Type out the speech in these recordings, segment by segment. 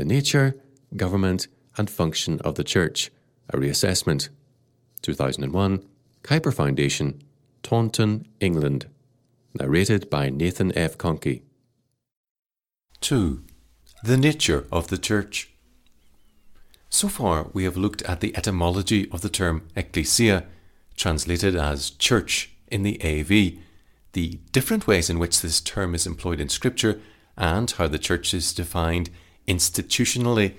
the nature, government, and function of the Church, a reassessment. 2001, Kuyper Foundation, Taunton, England. Narrated by Nathan F. Conkey. 2. The nature of the Church. So far we have looked at the etymology of the term ecclesia, translated as church in the AV, the different ways in which this term is employed in Scripture, and how the Church is defined institutionally.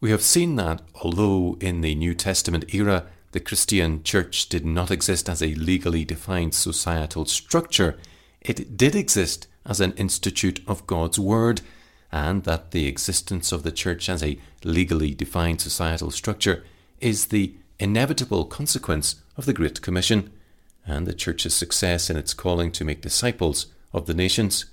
We have seen that, although in the New Testament era the Christian Church did not exist as a legally defined societal structure, it did exist as an institute of God's Word, and that the existence of the Church as a legally defined societal structure is the inevitable consequence of the Great Commission, and the Church's success in its calling to make disciples of the nations.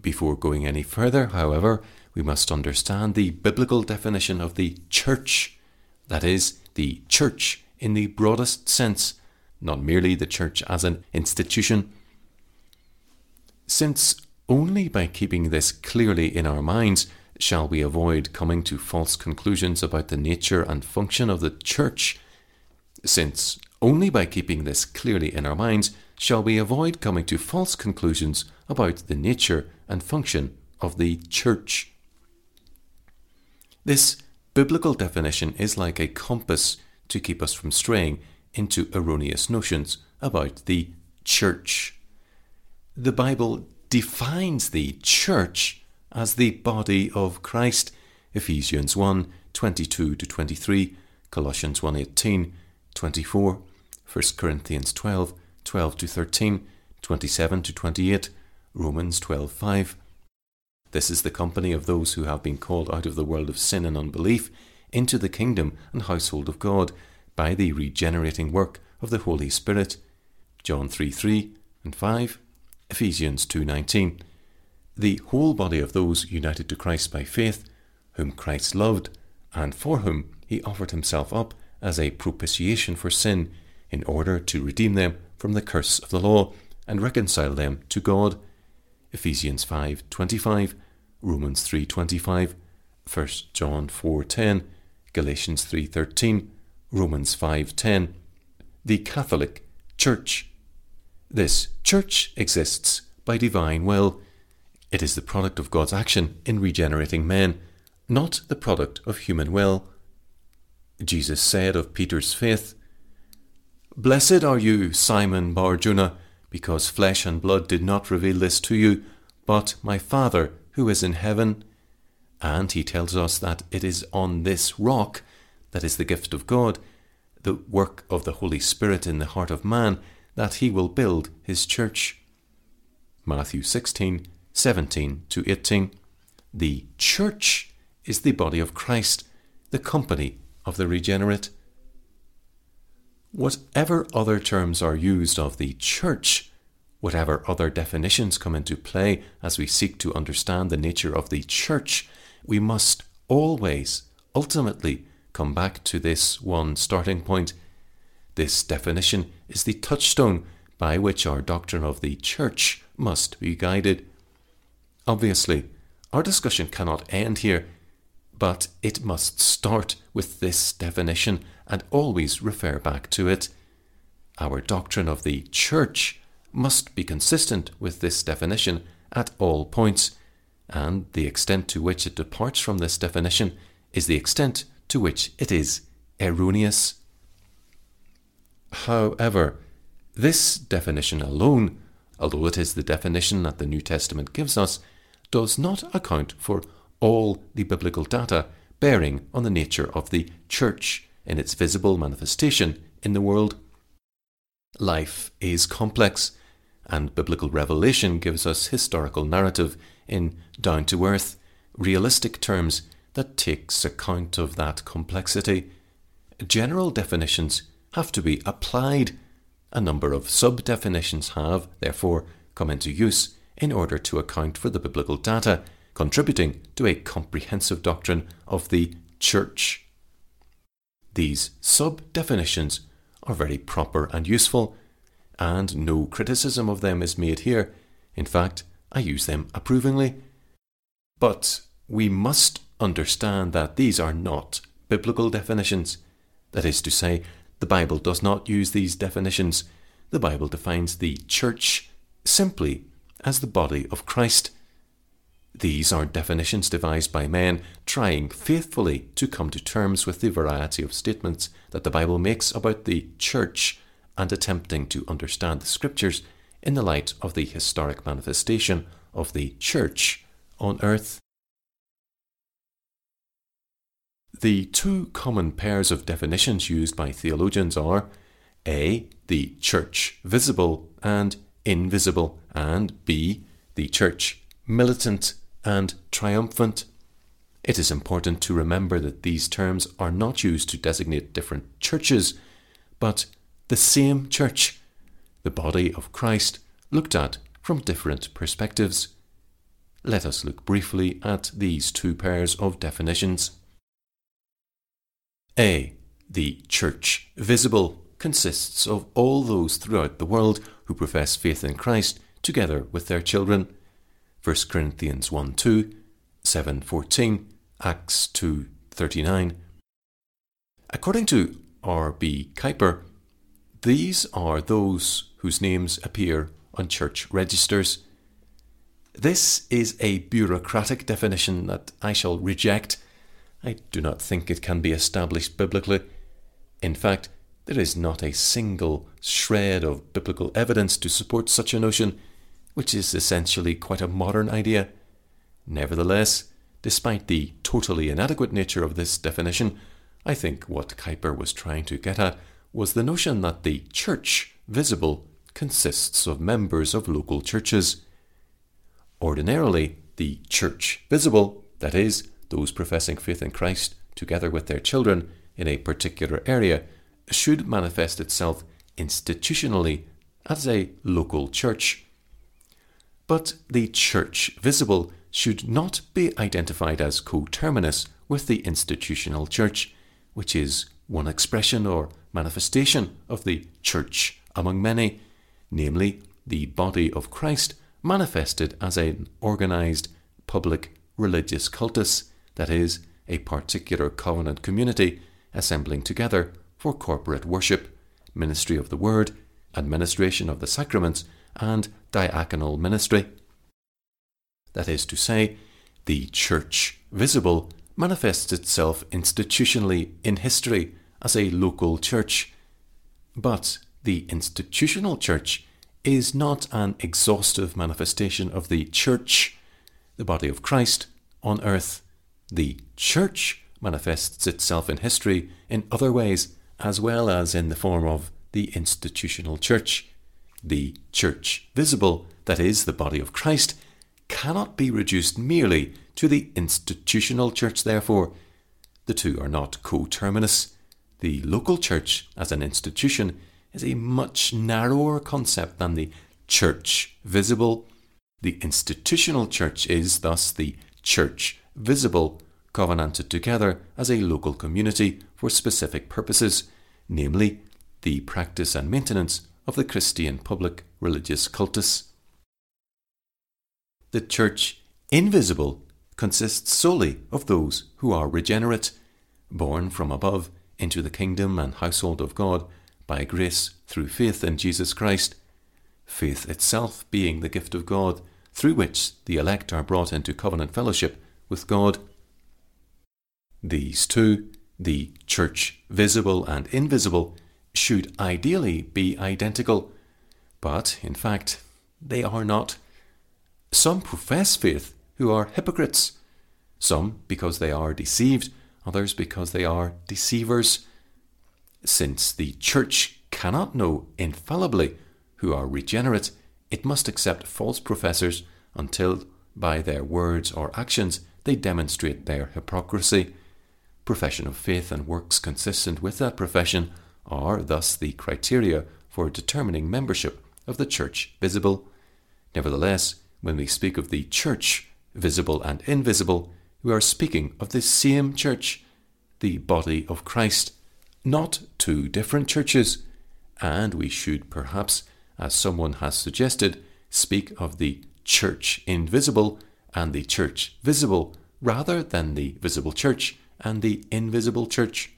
Before going any further, however, we must understand the biblical definition of the Church, that is, the Church in the broadest sense, not merely the Church as an institution. Since only by keeping this clearly in our minds shall we avoid coming to false conclusions about the nature and function of the Church, This biblical definition is like a compass to keep us from straying into erroneous notions about the Church. The Bible defines the Church as the body of Christ, Ephesians 1, 22-23, Colossians 1, 18, 24, 1 Corinthians 12, 12-13, 27-28, Romans 12, 5. This is the company of those who have been called out of the world of sin and unbelief into the kingdom and household of God by the regenerating work of the Holy Spirit, John 3, 3 and 5, Ephesians 2, 19. The whole body of those united to Christ by faith, whom Christ loved, and for whom he offered himself up as a propitiation for sin, in order to redeem them from the curse of the law, and reconcile them to God. Ephesians 5:25, Romans 3:25, 1 John 4:10, Galatians 3:13, Romans 5:10. The Catholic Church. This Church exists by divine will. It is the product of God's action in regenerating men, not the product of human will. Jesus said of Peter's faith, "Blessed are you, Simon Bar-Jonah, because flesh and blood did not reveal this to you, but my Father who is in heaven." And he tells us that it is on this rock, that is the gift of God, the work of the Holy Spirit in the heart of man, that he will build his Church. Matthew 16, 17-18. The Church is the body of Christ, the company of the regenerate. Whatever other terms are used of the Church, whatever other definitions come into play as we seek to understand the nature of the Church, we must always, ultimately, come back to this one starting point. This definition is the touchstone by which our doctrine of the Church must be guided. Obviously, our discussion cannot end here, but it must start with this definition and always refer back to it. Our doctrine of the Church must be consistent with this definition at all points, and the extent to which it departs from this definition is the extent to which it is erroneous. However, this definition alone, although it is the definition that the New Testament gives us, does not account for all the biblical data bearing on the nature of the Church in its visible manifestation in the world. Life is complex, and biblical revelation gives us historical narrative in down-to-earth, realistic terms that takes account of that complexity. General definitions have to be applied. A number of sub-definitions have, therefore, come into use in order to account for the biblical data, contributing to a comprehensive doctrine of the Church. These sub-definitions are very proper and useful, and no criticism of them is made here. In fact, I use them approvingly. But we must understand that these are not biblical definitions. That is to say, the Bible does not use these definitions. The Bible defines the church simply as the body of Christ. These are definitions devised by men trying faithfully to come to terms with the variety of statements that the Bible makes about the church and attempting to understand the scriptures in the light of the historic manifestation of the church on earth. The two common pairs of definitions used by theologians are A. the church visible and invisible, and B. the church militant and triumphant. It is important to remember that these terms are not used to designate different churches, but the same church, the body of Christ, looked at from different perspectives. Let us look briefly at these two pairs of definitions. A. The church visible consists of all those throughout the world who profess faith in Christ together with their children. 1 Corinthians 1:2, 7:14, Acts 2:39. According to R. B. Kuiper, these are those whose names appear on church registers. This is a bureaucratic definition that I shall reject. I do not think it can be established biblically. In fact, there is not a single shred of biblical evidence to support such a notion, which is essentially quite a modern idea. Nevertheless, despite the totally inadequate nature of this definition, I think what Kuiper was trying to get at was the notion that the church visible consists of members of local churches. Ordinarily, the church visible, that is, those professing faith in Christ together with their children in a particular area, should manifest itself institutionally as a local church. But the church visible should not be identified as coterminous with the institutional church, which is one expression or manifestation of the church among many, namely the body of Christ manifested as an organized public religious cultus, that is, a particular covenant community assembling together for corporate worship, ministry of the word, administration of the sacraments, and diaconal ministry. That is to say, the church visible manifests itself institutionally in history as a local church. But the institutional church is not an exhaustive manifestation of the church, the body of Christ, on earth. The church manifests itself in history in other ways, as well as in the form of the institutional church. The church visible, that is, the body of Christ, cannot be reduced merely to the institutional church, therefore. The two are not coterminous. The local church as an institution is a much narrower concept than the church visible. The institutional church is thus the church visible, covenanted together as a local community for specific purposes, namely the practice and maintenance of the Christian public religious cultus. The church invisible consists solely of those who are regenerate, born from above into the kingdom and household of God by grace through faith in Jesus Christ, faith itself being the gift of God through which the elect are brought into covenant fellowship with God. These two, the church visible and invisible, should ideally be identical, but in fact they are not. Some profess faith who are hypocrites, some because they are deceived, others because they are deceivers. Since the church cannot know infallibly who are regenerate, it must accept false professors until, by their words or actions, they demonstrate their hypocrisy. Profession of faith and works consistent with that profession are thus the criteria for determining membership of the church visible. Nevertheless, when we speak of the church, visible and invisible, we are speaking of the same church, the body of Christ, not two different churches, and we should perhaps, as someone has suggested, speak of the church invisible and the church visible rather than the visible church and the invisible church.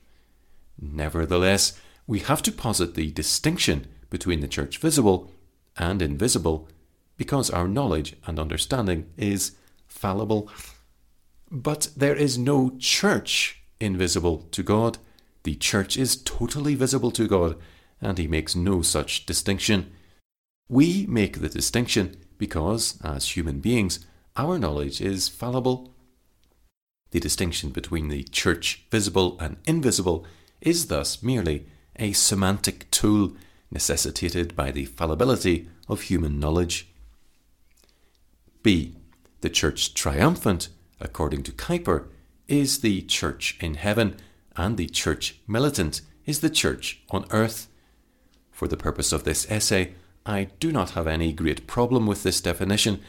Nevertheless, we have to posit the distinction between the church visible and invisible, because our knowledge and understanding is fallible. But there is no church invisible to God. The church is totally visible to God, and he makes no such distinction. We make the distinction because, as human beings, our knowledge is fallible. The distinction between the church visible and invisible is thus merely a semantic tool necessitated by the fallibility of human knowledge. B. The church triumphant, according to Kuyper, is the church in heaven, and the church militant is the church on earth. For the purpose of this essay, I do not have any great problem with this definition,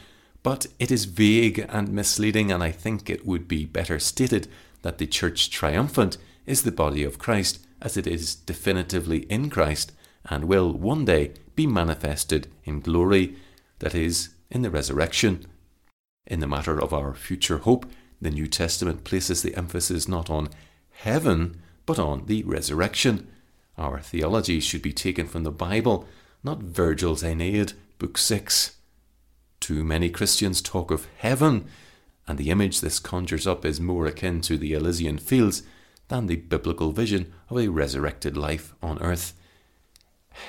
but it is vague and misleading, and I think it would be better stated that the church triumphant is the body of Christ as it is definitively in Christ and will one day be manifested in glory, that is, in the resurrection. In the matter of our future hope, the New Testament places the emphasis not on heaven, but on the resurrection. Our theology should be taken from the Bible, not Virgil's Aeneid, Book 6. Too many Christians talk of heaven, and the image this conjures up is more akin to the Elysian fields than the biblical vision of a resurrected life on earth.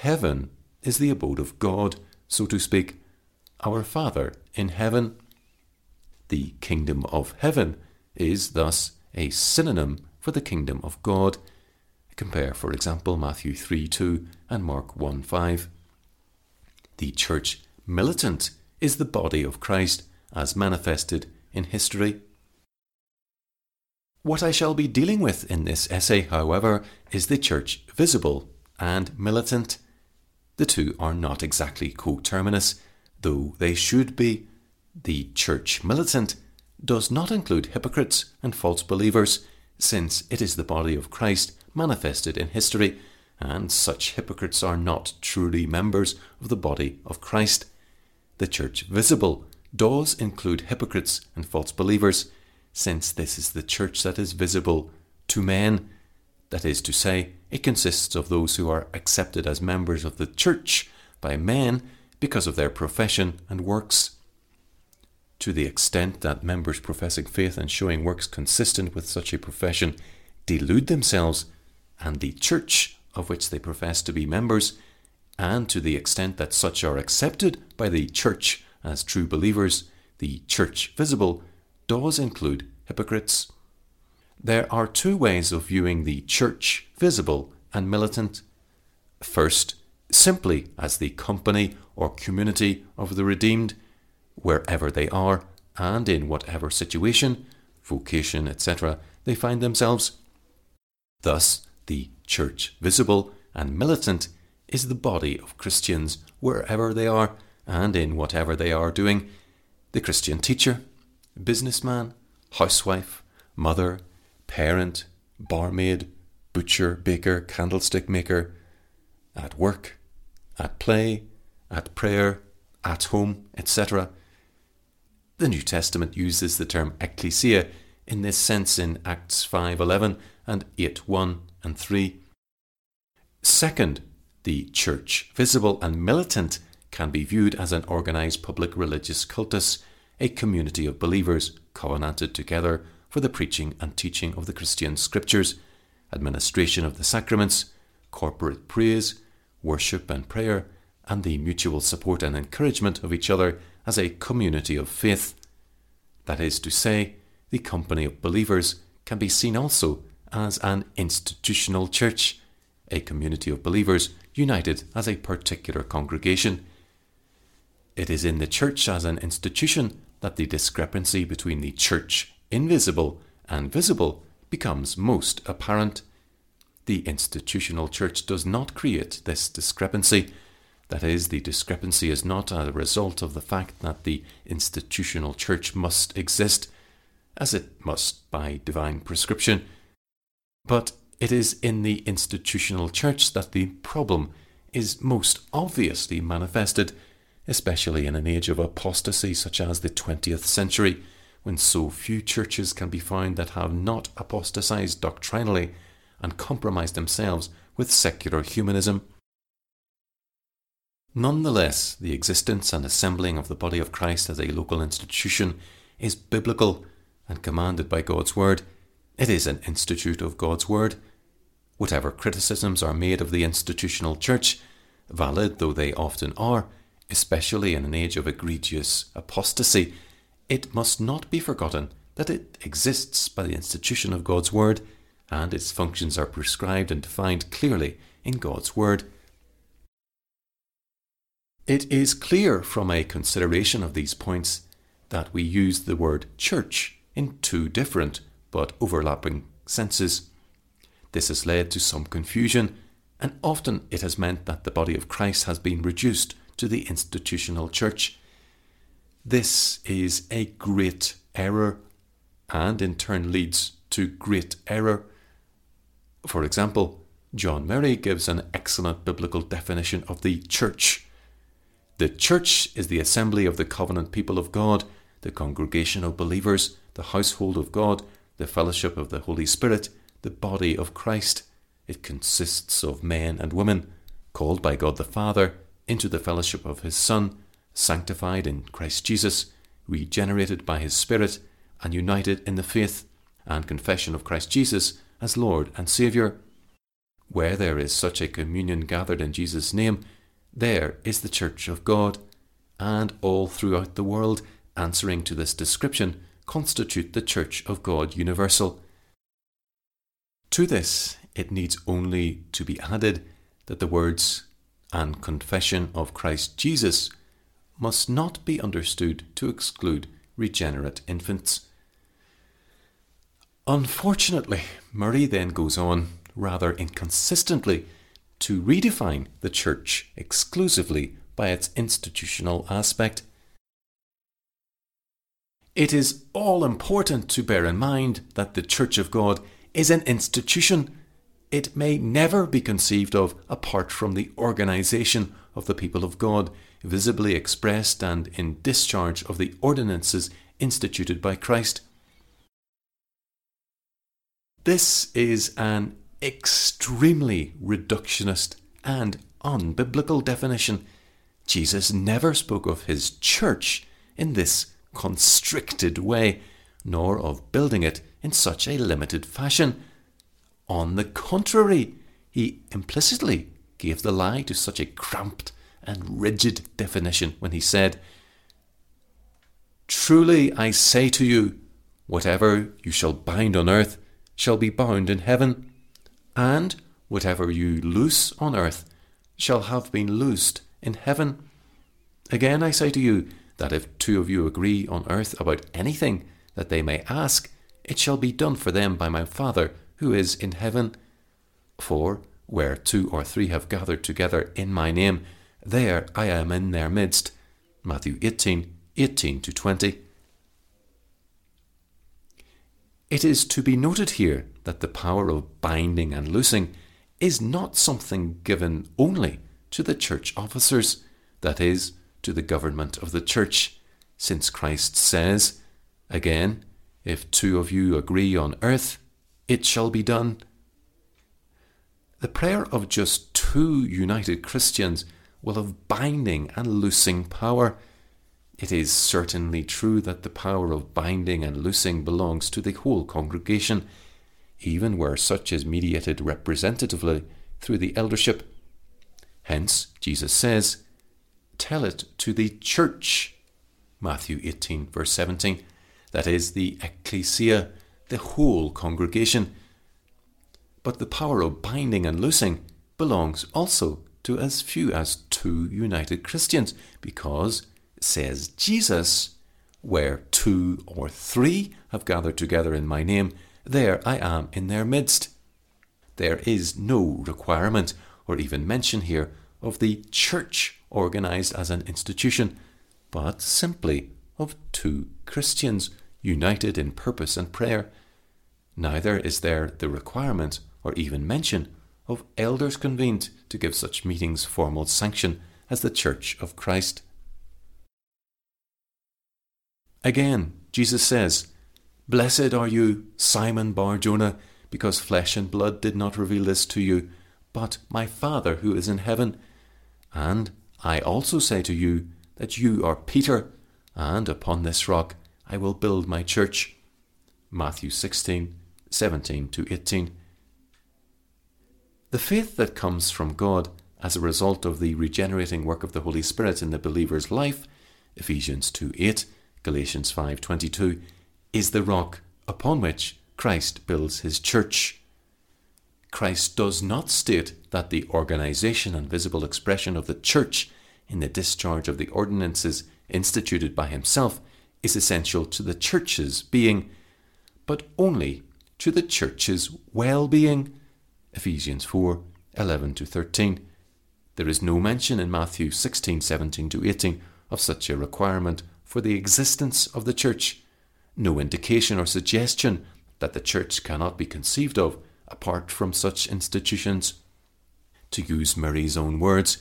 Heaven is the abode of God, so to speak, our Father in heaven. The kingdom of heaven is thus a synonym for the kingdom of God. Compare, for example, Matthew 3:2 and Mark 1:5. The church militant is the body of Christ as manifested in history. What I shall be dealing with in this essay, however, is the church visible and militant. The two are not exactly coterminous, though they should be. The church militant does not include hypocrites and false believers, since it is the body of Christ manifested in history, and such hypocrites are not truly members of the body of Christ. The church visible does include hypocrites and false believers, since this is the church that is visible to men. That is to say, it consists of those who are accepted as members of the church by men because of their profession and works. To the extent that members professing faith and showing works consistent with such a profession delude themselves and the church of which they profess to be members, and to the extent that such are accepted by the church as true believers, the church visible does include hypocrites. There are two ways of viewing the church visible and militant. First, simply as the company or community of the redeemed, wherever they are and in whatever situation, vocation, etc., they find themselves. Thus, the church visible and militant is the body of Christians wherever they are and in whatever they are doing. The Christian teacher, businessman, housewife, mother, parent, barmaid, butcher, baker, candlestick maker, at work, at play, at prayer, at home, etc. The New Testament uses the term ecclesia in this sense in Acts 5:11 and 8:1 and 3. Second, the church, visible and militant, can be viewed as an organized public religious cultus, a community of believers covenanted together for the preaching and teaching of the Christian scriptures, administration of the sacraments, corporate praise, worship and prayer, and the mutual support and encouragement of each other as a community of faith. That is to say, the company of believers can be seen also as an institutional church, a community of believers united as a particular congregation. It is in the church as an institution that the discrepancy between the church invisible and visible becomes most apparent. The institutional church does not create this discrepancy. That is, the discrepancy is not a result of the fact that the institutional church must exist, as it must by divine prescription, but it is in the institutional church that the problem is most obviously manifested, especially in an age of apostasy such as the 20th century, when so few churches can be found that have not apostatized doctrinally and compromised themselves with secular humanism. Nonetheless, the existence and assembling of the body of Christ as a local institution is biblical and commanded by God's Word. It is an institute of God's Word. Whatever criticisms are made of the institutional church, valid though they often are, especially in an age of egregious apostasy, it must not be forgotten that it exists by the institution of God's Word, and its functions are prescribed and defined clearly in God's Word. It is clear from a consideration of these points that we use the word church in two different but overlapping senses. This has led to some confusion, and often it has meant that the body of Christ has been reduced to the institutional church. This is a great error, and in turn leads to great error. For example, John Murray gives an excellent biblical definition of the church. The church is the assembly of the covenant people of God, the congregation of believers, the household of God, the fellowship of the Holy Spirit, the body of Christ. It consists of men and women, called by God the Father into the fellowship of His Son, sanctified in Christ Jesus, regenerated by His Spirit, and united in the faith and confession of Christ Jesus as Lord and Saviour. Where there is such a communion gathered in Jesus' name, there is the Church of God, and all throughout the world, answering to this description, constitute the Church of God universal. To this, it needs only to be added that the words and confession of Christ Jesus must not be understood to exclude regenerate infants. Unfortunately, Murray then goes on, rather inconsistently, to redefine the church exclusively by its institutional aspect. It is all important to bear in mind that the Church of God is an institution. It may never be conceived of apart from the organisation of the people of God, visibly expressed and in discharge of the ordinances instituted by Christ. This is an extremely reductionist and unbiblical definition. Jesus never spoke of his church in this constricted way, nor of building it in such a limited fashion. On the contrary, he implicitly gave the lie to such a cramped and rigid definition when he said, "Truly I say to you, whatever you shall bind on earth shall be bound in heaven, and whatever you loose on earth shall have been loosed in heaven. Again I say to you, that if two of you agree on earth about anything that they may ask, it shall be done for them by my Father who is in heaven. For where two or three have gathered together in my name, there I am in their midst." Matthew 18:18-20. It is to be noted here that the power of binding and loosing is not something given only to the church officers, that is, to the government of the church, since Christ says, again, "If two of you agree on earth, it shall be done." The prayer of just two united Christians will have binding and loosing power. It is certainly true that the power of binding and loosing belongs to the whole congregation, even where such is mediated representatively through the eldership. Hence, Jesus says, "Tell it to the church," Matthew 18:17, that is, the ecclesia, the whole congregation. But the power of binding and loosing belongs also to as few as two united Christians, because, says Jesus, "Where two or three have gathered together in my name, there I am in their midst." There is no requirement or even mention here of the church organized as an institution, but simply of two Christians united in purpose and prayer. Neither is there the requirement or even mention of elders convened to give such meetings formal sanction as the Church of Christ. Again, Jesus says, "Blessed are you, Simon Bar-Jonah, because flesh and blood did not reveal this to you, but my Father who is in heaven. And I also say to you that you are Peter, and upon this rock I will build my church." Matthew 16:17-18. The faith that comes from God as a result of the regenerating work of the Holy Spirit in the believer's life, Ephesians 2:8, Galatians 5:22, is the rock upon which Christ builds his church. Christ does not state that the organization and visible expression of the church in the discharge of the ordinances instituted by himself is essential to the church's being, but only to the church's well-being. Ephesians 4:11-13. There is no mention in Matthew 16:17-18 of such a requirement for the existence of the church, no indication or suggestion that the church cannot be conceived of apart from such institutions. To use Murray's own words,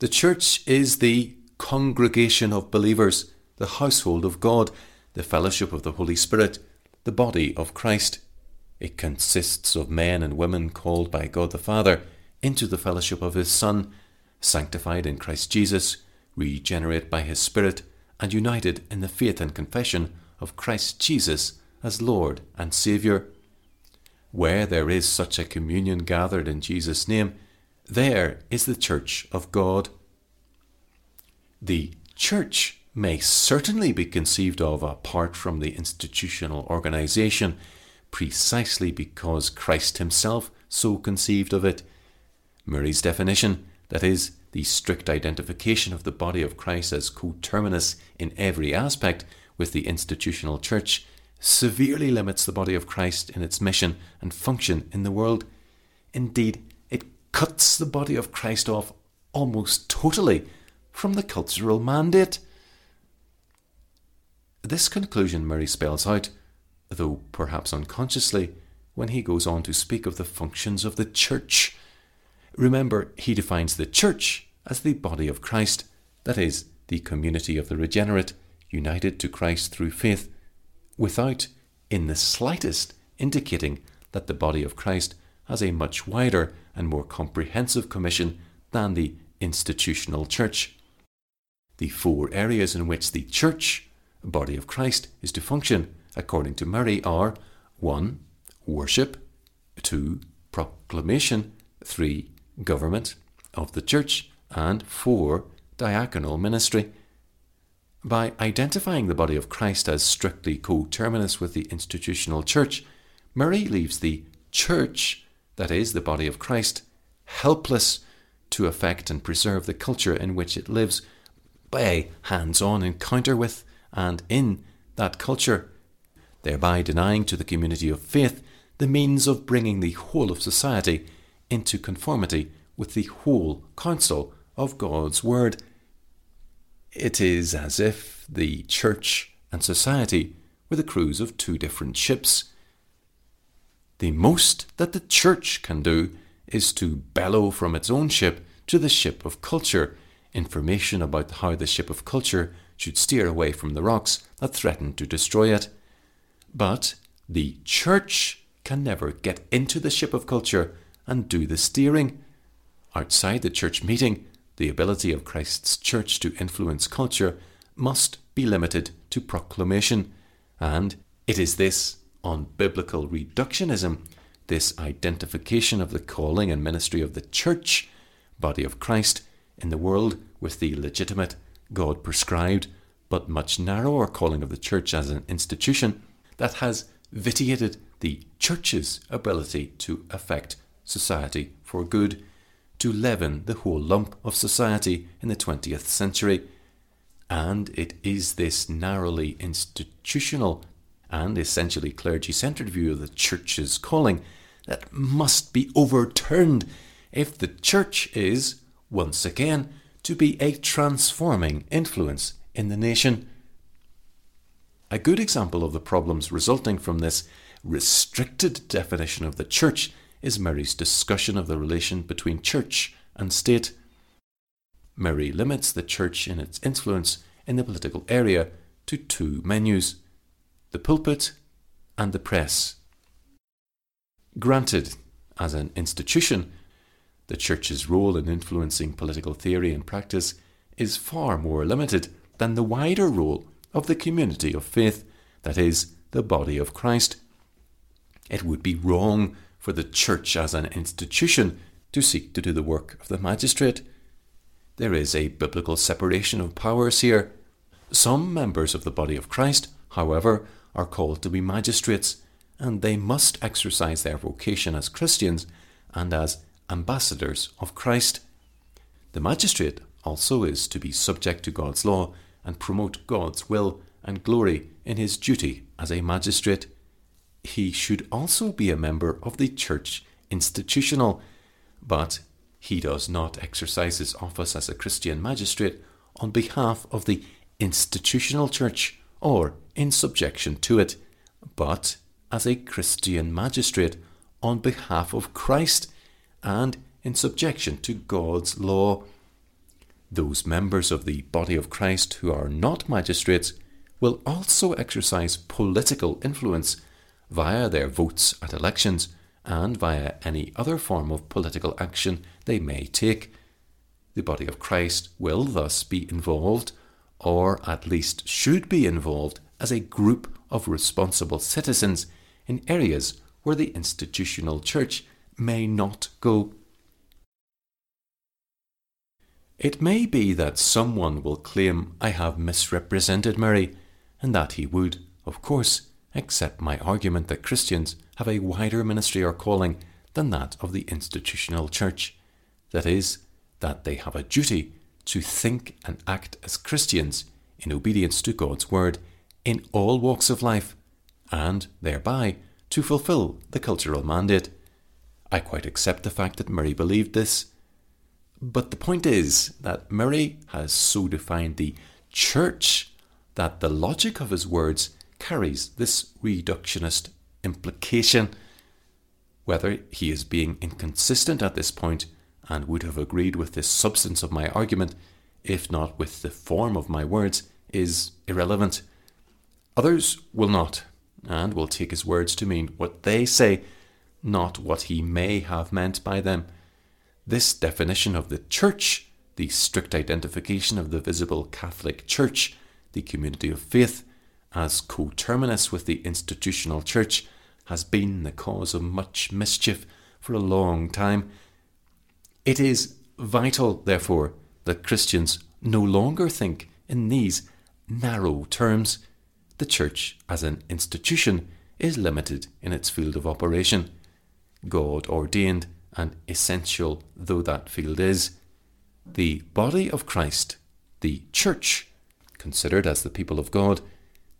the church is the congregation of believers, the household of God, the fellowship of the Holy Spirit, the body of Christ. It consists of men and women called by God the Father into the fellowship of his Son, sanctified in Christ Jesus, regenerate by his Spirit, and united in the faith and confession of Christ Jesus as Lord and Saviour. Where there is such a communion gathered in Jesus' name, there is the Church of God. The Church may certainly be conceived of apart from the institutional organisation, precisely because Christ himself so conceived of it. Murray's definition, that is, the strict identification of the body of Christ as coterminous in every aspect with the institutional church, severely limits the body of Christ in its mission and function in the world. Indeed, it cuts the body of Christ off almost totally from the cultural mandate. This conclusion Murray spells out, though perhaps unconsciously, when he goes on to speak of the functions of the church. Remember, he defines the church as the body of Christ, that is, the community of the regenerate, united to Christ through faith, without in the slightest indicating that the body of Christ has a much wider and more comprehensive commission than the institutional church. The four areas in which the church, body of Christ, is to function, according to Murray, are 1. Worship, 2. Proclamation, 3. Government of the church, and 4. Diaconal ministry. By identifying the body of Christ as strictly coterminous with the institutional church, Murray leaves the church, that is, the body of Christ, helpless to affect and preserve the culture in which it lives by a hands-on encounter with and in that culture, thereby denying to the community of faith the means of bringing the whole of society into conformity with the whole counsel of God's Word. It is as if the church and society were the crews of two different ships. The most that the church can do is to bellow from its own ship to the ship of culture information about how the ship of culture should steer away from the rocks that threaten to destroy it. But the church can never get into the ship of culture and do the steering. Outside the church meeting, the ability of Christ's church to influence culture must be limited to proclamation, and it is this unbiblical reductionism, this identification of the calling and ministry of the church, body of Christ, in the world with the legitimate, God-prescribed, but much narrower calling of the church as an institution, that has vitiated the church's ability to affect society for good, to leaven the whole lump of society in the 20th century. And it is this narrowly institutional and essentially clergy-centred view of the church's calling that must be overturned if the church is, once again, to be a transforming influence in the nation. A good example of the problems resulting from this restricted definition of the church is Murray's discussion of the relation between church and state. Murray limits the church in its influence in the political area to two menus, the pulpit and the press. Granted, as an institution, the Church's role in influencing political theory and practice is far more limited than the wider role of the community of faith, that is, the body of Christ. It would be wrong for the Church as an institution to seek to do the work of the magistrate. There is a biblical separation of powers here. Some members of the body of Christ, however, are called to be magistrates, and they must exercise their vocation as Christians and as ambassadors of Christ. The magistrate also is to be subject to God's law and promote God's will and glory in his duty as a magistrate. He should also be a member of the Church institutional, but he does not exercise his office as a Christian magistrate on behalf of the institutional Church or in subjection to it, but as a Christian magistrate on behalf of Christ and in subjection to God's law. Those members of the body of Christ who are not magistrates will also exercise political influence via their votes at elections and via any other form of political action they may take. The body of Christ will thus be involved, or at least should be involved, as a group of responsible citizens in areas where the institutional Church may not go. It may be that someone will claim I have misrepresented Murray, and that he would, of course, accept my argument that Christians have a wider ministry or calling than that of the institutional Church. That is, that they have a duty to think and act as Christians in obedience to God's word in all walks of life, and thereby to fulfill the cultural mandate. I quite accept the fact that Murray believed this. But the point is that Murray has so defined the Church that the logic of his words carries this reductionist implication. Whether he is being inconsistent at this point and would have agreed with the substance of my argument, if not with the form of my words, is irrelevant. Others will not, and will take his words to mean what they say, not what he may have meant by them. This definition of the Church, the strict identification of the visible Catholic Church, the community of faith, as coterminous with the institutional Church, has been the cause of much mischief for a long time. It is vital, therefore, that Christians no longer think in these narrow terms. The Church, as an institution, is limited in its field of operation, God-ordained and essential though that field is. The body of Christ, the Church, considered as the people of God,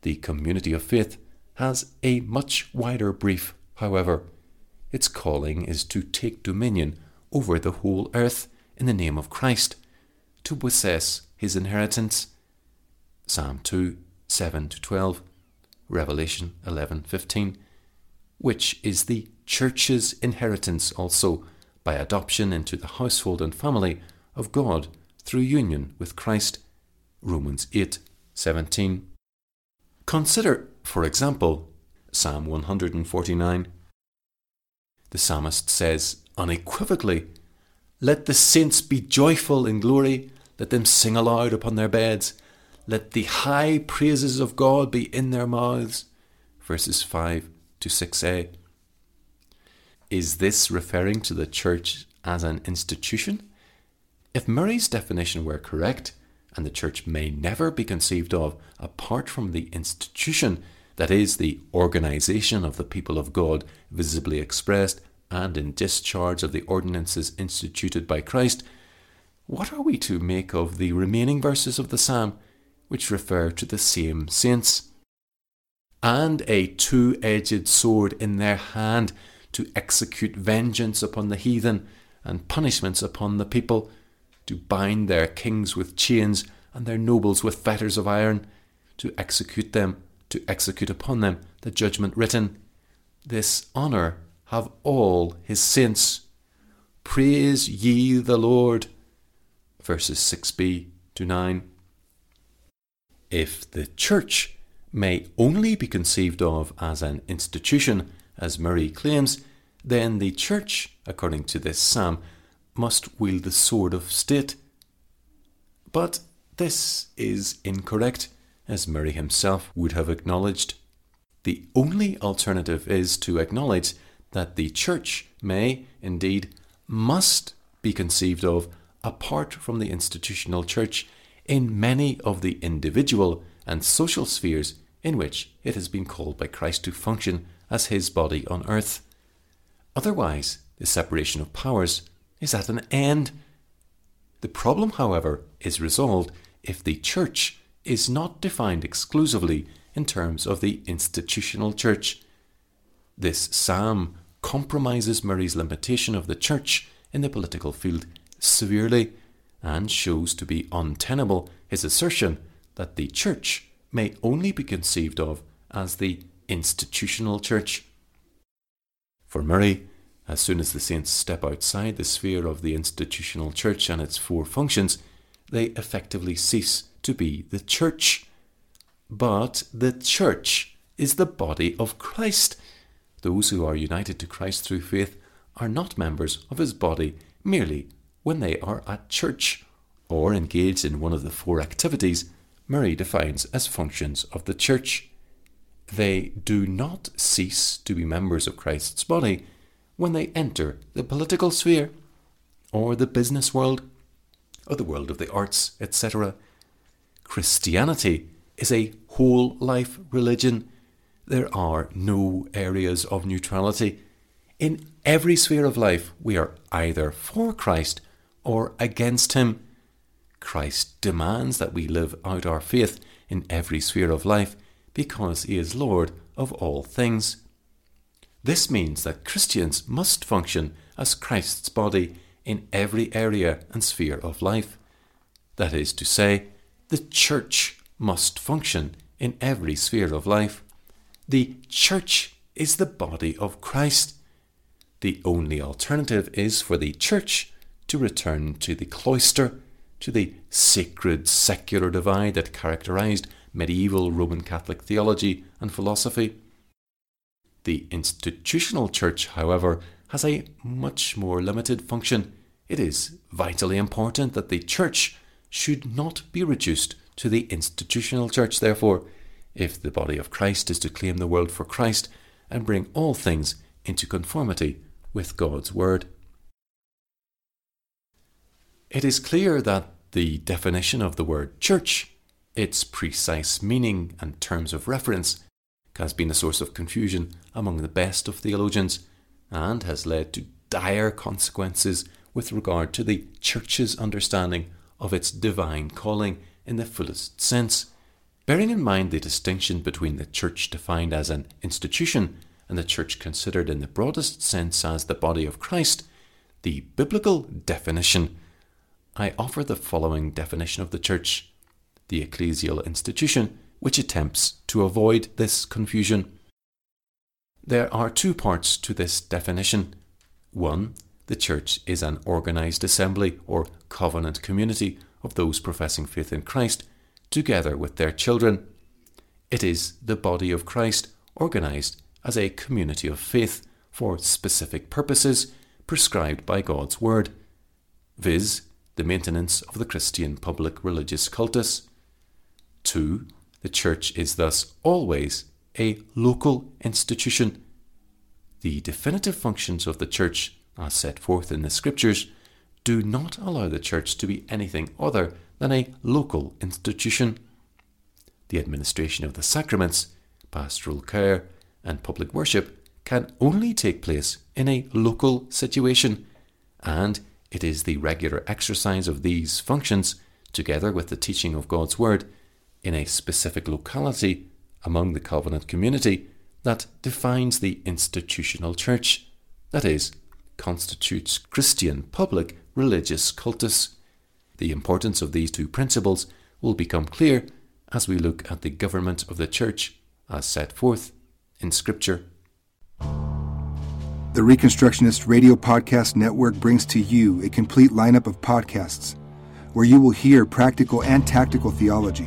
the community of faith, has a much wider brief, however. Its calling is to take dominion over the whole earth in the name of Christ, to possess his inheritance. Psalm 2, 7-12, Revelation 11:15, which is the Church's inheritance also, by adoption into the household and family of God through union with Christ. Romans 8:17. Consider, for example, Psalm 149. The psalmist says unequivocally, "Let the saints be joyful in glory, let them sing aloud upon their beds, let the high praises of God be in their mouths." Verses 5 to 6a. Is this referring to the Church as an institution? If Murray's definition were correct, and the Church may never be conceived of apart from the institution, that is, the organisation of the people of God visibly expressed and in discharge of the ordinances instituted by Christ, what are we to make of the remaining verses of the psalm, which refer to the same saints? "And a two-edged sword in their hand, to execute vengeance upon the heathen and punishments upon the people, to bind their kings with chains and their nobles with fetters of iron, to execute upon them the judgment written. This honour have all his saints. Praise ye the Lord." Verses 6b to 9. If the church may only be conceived of as an institution, as Murray claims, then the church, according to this Psalm, must wield the sword of state. But this is incorrect, as Murray himself would have acknowledged. The only alternative is to acknowledge that the church may, indeed, must be conceived of apart from the institutional church in many of the individual and social spheres in which it has been called by Christ to function as his body on earth. Otherwise, the separation of powers is at an end. The problem, however, is resolved if the church is not defined exclusively in terms of the institutional church. This psalm compromises Murray's limitation of the church in the political field severely, and shows to be untenable his assertion that the church may only be conceived of as the institutional church. For Murray, as soon as the saints step outside the sphere of the institutional church and its four functions, they effectively cease to be the church. But the church is the body of Christ. Those who are united to Christ through faith are not members of his body merely when they are at church or engaged in one of the four activities Murray defines as functions of the church. They do not cease to be members of Christ's body when they enter the political sphere or the business world or the world of the arts, etc. Christianity is a whole life religion. There are no areas of neutrality. In every sphere of life, we are either for Christ or against him. Christ demands that we live out our faith in every sphere of life because he is Lord of all things. This means that Christians must function as Christ's body in every area and sphere of life. That is to say, the church must function in every sphere of life. The church is the body of Christ. The only alternative is for the church to return to the cloister, to the sacred secular divide that characterized medieval Roman Catholic theology and philosophy. The institutional church, however, has a much more limited function. It is vitally important that the church should not be reduced to the institutional church, therefore, if the body of Christ is to claim the world for Christ and bring all things into conformity with God's word. It is clear that the definition of the word church, its precise meaning and terms of reference, has been a source of confusion among the best of theologians and has led to dire consequences with regard to the church's understanding of its divine calling in the fullest sense. Bearing in mind the distinction between the church defined as an institution and the church considered in the broadest sense as the body of Christ, the biblical definition, I offer the following definition of the church, the ecclesial institution, which attempts to avoid this confusion. There are two parts to this definition. One, the church is an organized assembly or covenant community of those professing faith in Christ, together with their children. It is the body of Christ organized as a community of faith for specific purposes prescribed by God's word, viz. The maintenance of the Christian public religious cultus. 2. The church is thus always a local institution. The definitive functions of the church, as set forth in the scriptures, do not allow the church to be anything other than a local institution. The administration of the sacraments, pastoral care, and public worship can only take place in a local situation, and it is the regular exercise of these functions, together with the teaching of God's word, in a specific locality among the covenant community that defines the institutional church, that is, constitutes Christian public religious cultus. The importance of these two principles will become clear as we look at the government of the church as set forth in Scripture. The Reconstructionist Radio Podcast Network brings to you a complete lineup of podcasts where you will hear practical and tactical theology.